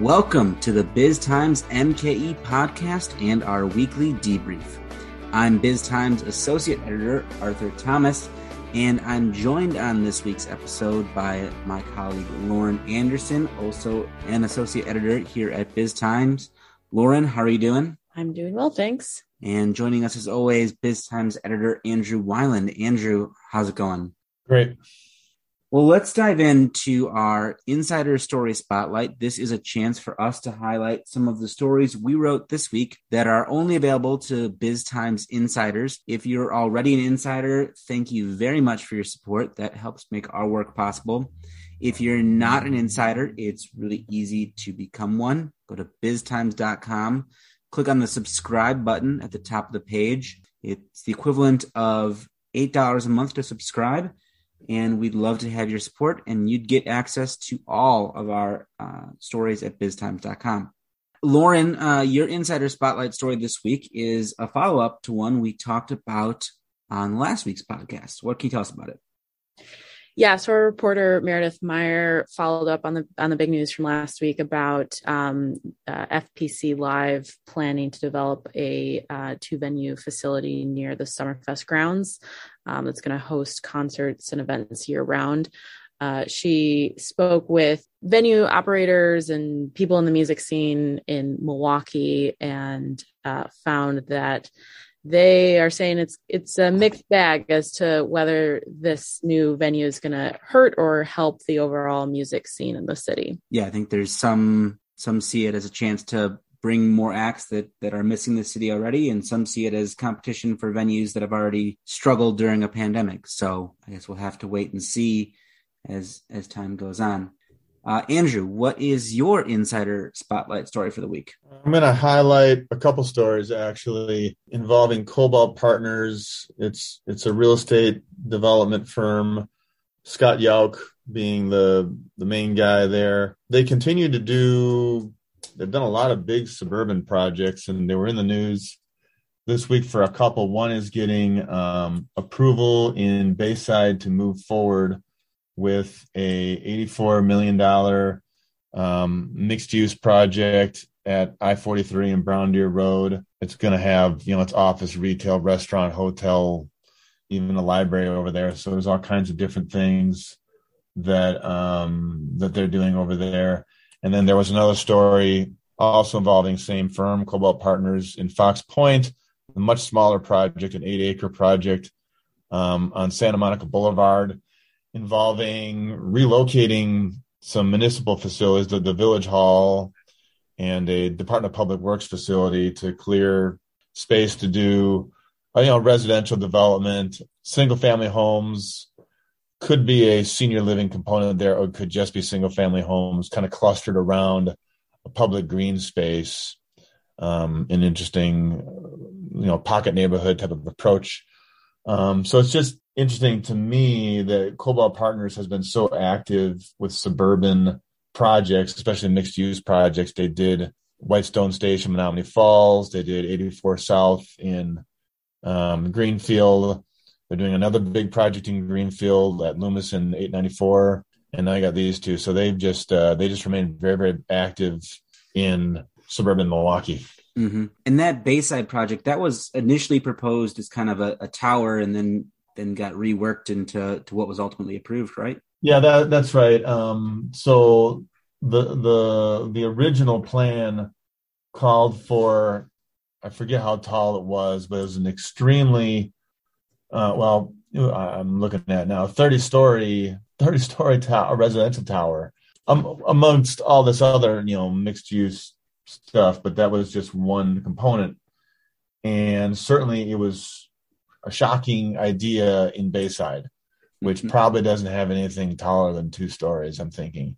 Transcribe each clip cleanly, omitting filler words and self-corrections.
Welcome to the BizTimes MKE podcast and our weekly debrief. I'm BizTimes Associate Editor Arthur Thomas, and I'm joined on this week's episode by my colleague Lauren Anderson, also an Associate Editor here at BizTimes. Lauren, how are you doing? I'm doing well, thanks. And joining us as always, BizTimes Editor Andrew Weiland. Andrew, how's it going? Great. Well, let's dive into our Insider Story Spotlight. This is a chance for us to highlight some of the stories we wrote this week that are only available to BizTimes insiders. If you're already an insider, thank you very much for your support. That helps make our work possible. If you're not an insider, it's really easy to become one. Go to biztimes.com, click on the subscribe button at the top of the page. It's the equivalent of $8 a month to subscribe. And we'd love to have your support, and you'd get access to all of our stories at biztimes.com. Lauren, your Insider Spotlight story this week is a follow-up to one we talked about on last week's podcast. What can you tell us about it? Yeah, so our reporter, Meredith Meyer, followed up on the big news from last week about FPC Live planning to develop a two-venue facility near the Summerfest grounds that's going to host concerts and events year-round. She spoke with venue operators and people in the music scene in Milwaukee and found that they are saying it's a mixed bag as to whether this new venue is going to hurt or help the overall music scene in the city. Yeah, I think there's some see it as a chance to bring more acts that are missing the city already, and some see it as competition for venues that have already struggled during a pandemic. So I guess we'll have to wait and see as time goes on. Andrew, what is your Insider Spotlight story for the week? I'm going to highlight a couple stories, actually, involving Cobalt Partners. It's a real estate development firm, Scott Yauk being the main guy there. They continue to they've done a lot of big suburban projects, and they were in the news this week for a couple. One is getting approval in Bayside to move forward with a $84 million mixed-use project at I-43 and Brown Deer Road. It's going to have, it's office, retail, restaurant, hotel, even a library over there. So there's all kinds of different things that they're doing over there. And then there was another story also involving same firm, Cobalt Partners, in Fox Point, a much smaller project, an 8-acre project on Santa Monica Boulevard, involving relocating some municipal facilities, the Village Hall and a Department of Public Works facility, to clear space to do, residential development, single-family homes. Could be a senior living component there, or could just be single-family homes, kind of clustered around a public green space. An interesting, pocket neighborhood type of approach. So it's just interesting to me that Cobalt Partners has been so active with suburban projects, especially mixed-use projects. They did Whitestone Station, Menominee Falls. They did 84 South in Greenfield. They're doing another big project in Greenfield at Loomis and 894. And I got these two. So they've just they remain very, very active in suburban Milwaukee. Mm-hmm. And that Bayside project, that was initially proposed as kind of a tower, and then got reworked into what was ultimately approved, right? Yeah, that's right. So the original plan called for, I forget how tall it was, but it was an extremely, I'm looking at now, 30-story residential tower, amongst all this other, mixed-use stuff, but that was just one component. And certainly it was a shocking idea in Bayside, which mm-hmm. probably doesn't have anything taller than 2 stories, I'm thinking.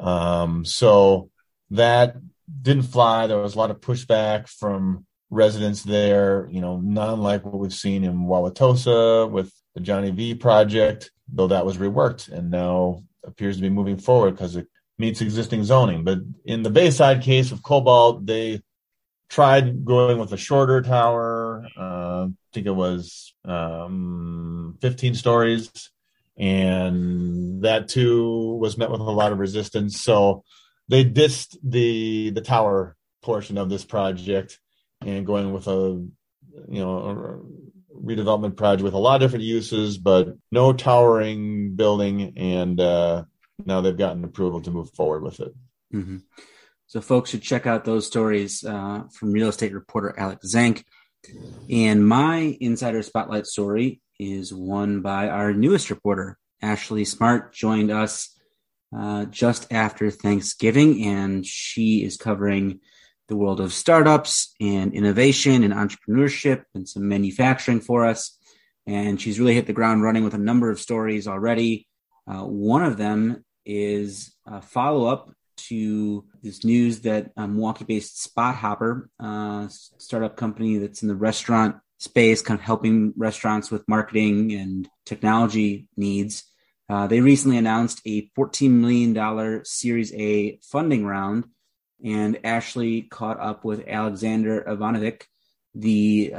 So that didn't fly. There was a lot of pushback from residents there, none like what we've seen in Wauwatosa with the Johnny V project, though that was reworked and now appears to be moving forward because it meets existing zoning. But in the Bayside case of Cobalt, they tried going with a shorter tower. I think it was 15 stories. And that, too, was met with a lot of resistance. So they dissed the tower portion of this project and going with a redevelopment project with a lot of different uses, but no towering building. And now they've gotten approval to move forward with it. Mm-hmm. So folks should check out those stories from real estate reporter Alex Zank. And my insider spotlight story is one by our newest reporter, Ashley Smart, joined us just after Thanksgiving, and she is covering the world of startups and innovation and entrepreneurship and some manufacturing for us. And she's really hit the ground running with a number of stories already. One of them is a follow-up to this news that Milwaukee-based Spothopper, startup company that's in the restaurant space, kind of helping restaurants with marketing and technology needs. They recently announced a $14 million Series A funding round, and Ashley caught up with Alexander Ivanovic, the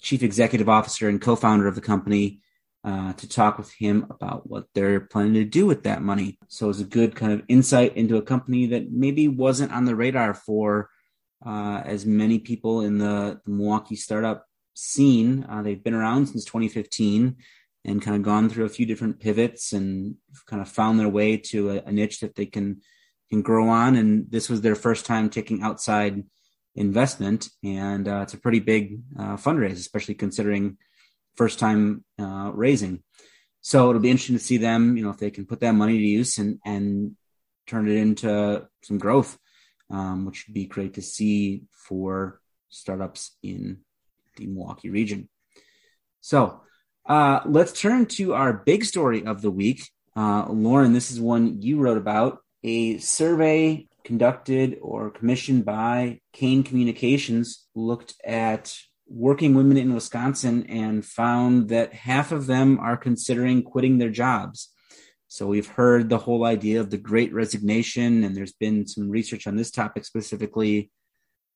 chief executive officer and co-founder of the company, to talk with him about what they're planning to do with that money. So it was a good kind of insight into a company that maybe wasn't on the radar for as many people in the Milwaukee startup scene. They've been around since 2015 and kind of gone through a few different pivots and kind of found their way to a niche that they can grow on. And this was their first time taking outside investment. And it's a pretty big fundraise, especially considering first time raising. So it'll be interesting to see them, if they can put that money to use and turn it into some growth, which would be great to see for startups in the Milwaukee region. So let's turn to our big story of the week. Lauren, this is one you wrote about, a survey conducted or commissioned by Kane Communications looked at working women in Wisconsin and found that half of them are considering quitting their jobs. So we've heard the whole idea of the Great Resignation, and there's been some research on this topic specifically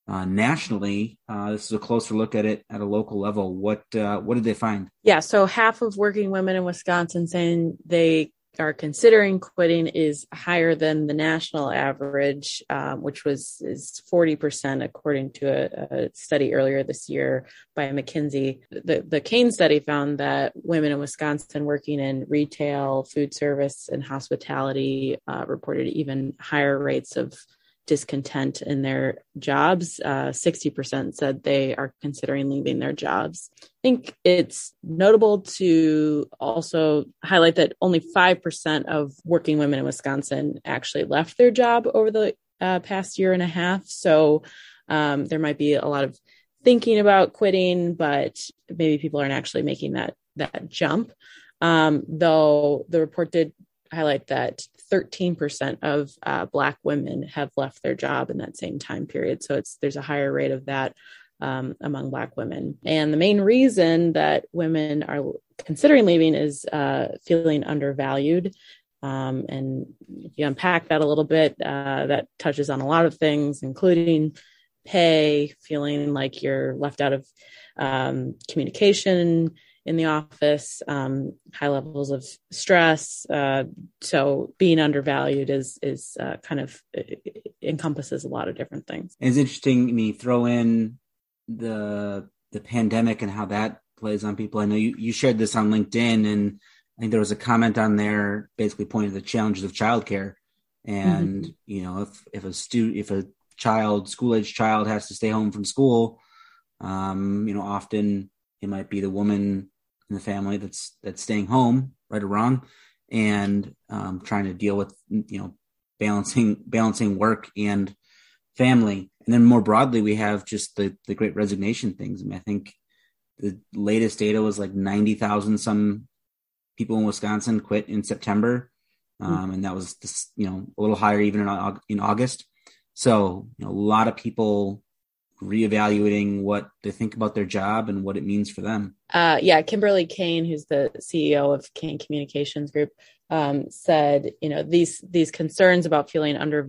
nationally. This is a closer look at it at a local level. What did they find? Yeah, so half of working women in Wisconsin saying they are considering quitting is higher than the national average, which is 40%, according to a study earlier this year by McKinsey. The Kane study found that women in Wisconsin working in retail, food service, and hospitality reported even higher rates of discontent in their jobs. 60% said they are considering leaving their jobs. I think it's notable to also highlight that only 5% of working women in Wisconsin actually left their job over the past year and a half. So there might be a lot of thinking about quitting, but maybe people aren't actually making that jump. Though the report did highlight that 13% of Black women have left their job in that same time period. So there's a higher rate of that among Black women. And the main reason that women are considering leaving is feeling undervalued. And if you unpack that a little bit, that touches on a lot of things, including pay, feeling like you're left out of communication in the office, high levels of stress. So being undervalued is kind of encompasses a lot of different things. And it's interesting. I mean, throw in the pandemic and how that plays on people. I know you shared this on LinkedIn, and I think there was a comment on there basically pointing to the challenges of childcare. And, mm-hmm. If a school-age child has to stay home from school, often it might be the woman in the family that's staying home, right or wrong, and trying to deal with balancing work and family. And then more broadly, we have just the Great Resignation things. I mean, I think the latest data was like 90,000 some people in Wisconsin quit in September, and that was a little higher even in August. So a lot of people reevaluating what they think about their job and what it means for them. Kimberly Kane, who's the CEO of Kane Communications Group, said, these concerns about women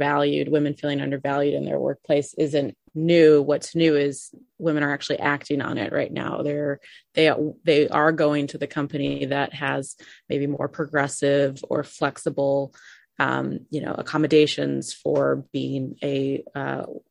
feeling undervalued in their workplace isn't new. What's new is women are actually acting on it right now. They are going to the company that has maybe more progressive or flexible accommodations for being a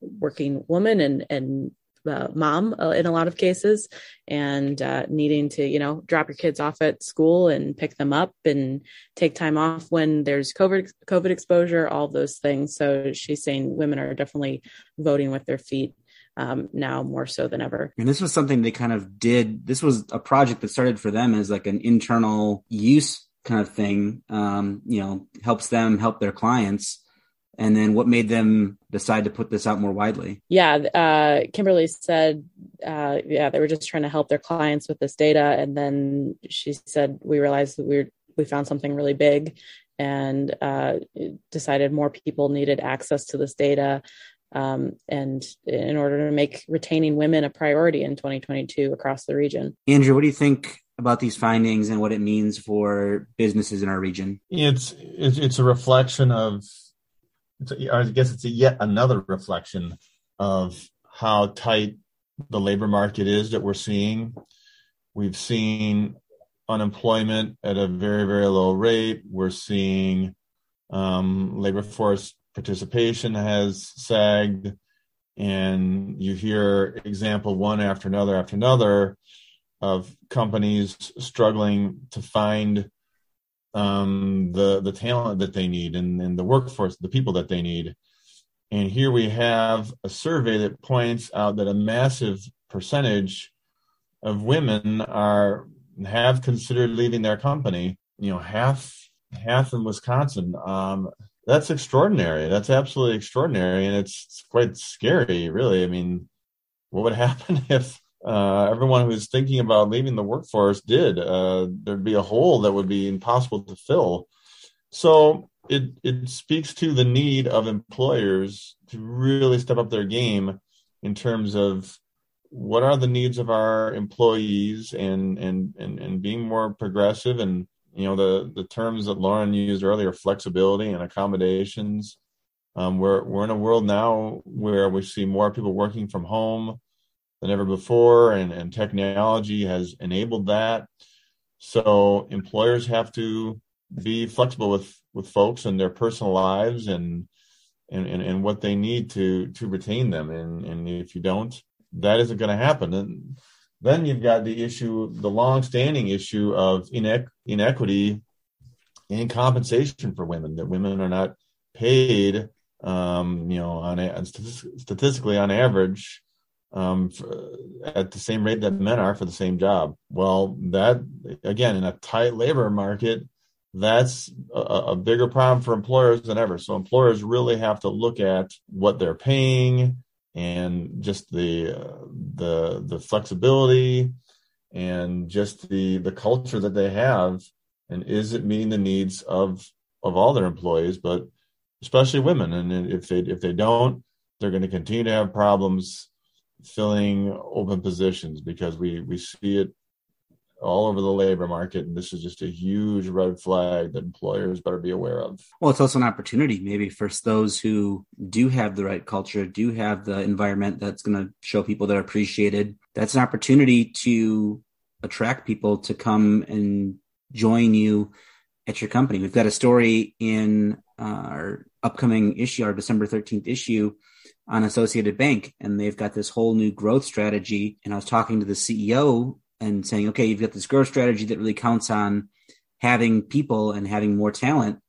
working woman and mom in a lot of cases, and needing to, drop your kids off at school and pick them up and take time off when there's COVID exposure, all those things. So she's saying women are definitely voting with their feet now more so than ever. And this was something they kind of did. This was a project that started for them as like an internal use kind of thing, helps them help their clients. And then what made them decide to put this out more widely? Yeah. Kimberly said, they were just trying to help their clients with this data. And then she said, we realized that we found something really big and decided more people needed access to this data. And in order to make retaining women a priority in 2022 across the region. Andrew, what do you think about these findings and what it means for businesses in our region? It's a reflection of, I guess it's yet another reflection of how tight the labor market is that we're seeing. We've seen unemployment at a very, very low rate. We're seeing labor force participation has sagged, and you hear example one after another of companies struggling to find the talent that they need and the workforce, the people that they need. And here we have a survey that points out that a massive percentage of women have considered leaving their company, half in Wisconsin. That's extraordinary. That's absolutely extraordinary. And it's quite scary, really. I mean, what would happen if everyone who's thinking about leaving the workforce did? There'd be a hole that would be impossible to fill. So it speaks to the need of employers to really step up their game in terms of what are the needs of our employees and being more progressive and, the terms that Lauren used earlier, flexibility and accommodations. We're in a world now where we see more people working from home than ever before, and technology has enabled that. So employers have to be flexible with folks and their personal lives and what they need to retain them. And if you don't, that isn't going to happen. And then you've got the long-standing issue of inequity in compensation for women, that women are not paid, statistically on average, at the same rate that men are for the same job. Well, that, again, in a tight labor market, that's a bigger problem for employers than ever. So employers really have to look at what they're paying, and just the flexibility and just the culture that they have, and is it meeting the needs of all their employees, but especially women. And if they don't, they're going to continue to have problems filling open positions, because we see it all over the labor market, and this is just a huge red flag that employers better be aware of. Well, it's also an opportunity maybe for those who do have the right culture, do have the environment that's going to show people that are appreciated. That's an opportunity to attract people to come and join you at your company. We've got a story in our upcoming issue, our December 13th issue, on Associated Bank, and they've got this whole new growth strategy. And I was talking to the CEO and saying, okay, you've got this growth strategy that really counts on having people and having more talent,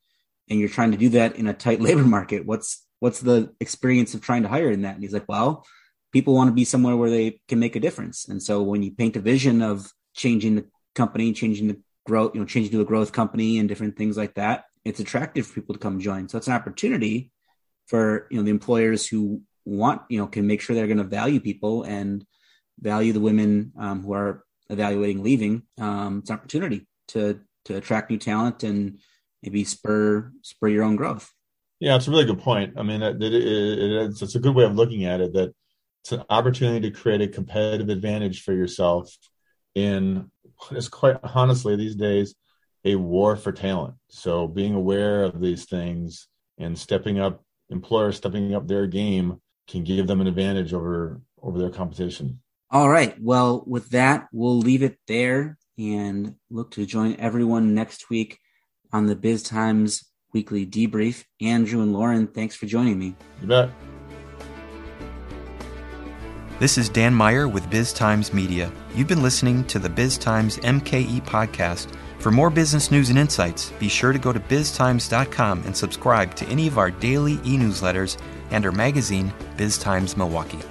and you're trying to do that in a tight labor market. What's the experience of trying to hire in that? And he's like, well, people want to be somewhere where they can make a difference. And so when you paint a vision of changing the company, changing the growth, changing to a growth company and different things like that, it's attractive for people to come join. So it's an opportunity for, the employers who want, can make sure they're going to value people and value the women who are evaluating leaving. It's an opportunity to attract new talent and maybe spur your own growth. Yeah, it's a really good point. I mean, it's a good way of looking at it, that it's an opportunity to create a competitive advantage for yourself in what is, quite honestly these days, a war for talent. So being aware of these things and employers stepping up their game can give them an advantage over their competition. All right. Well, with that, we'll leave it there and look to join everyone next week on the BizTimes Weekly Debrief. Andrew and Lauren, thanks for joining me. You bet. This is Dan Meyer with BizTimes Media. You've been listening to the BizTimes MKE podcast. For more business news and insights, be sure to go to biztimes.com and subscribe to any of our daily e-newsletters and our magazine, BizTimes Milwaukee.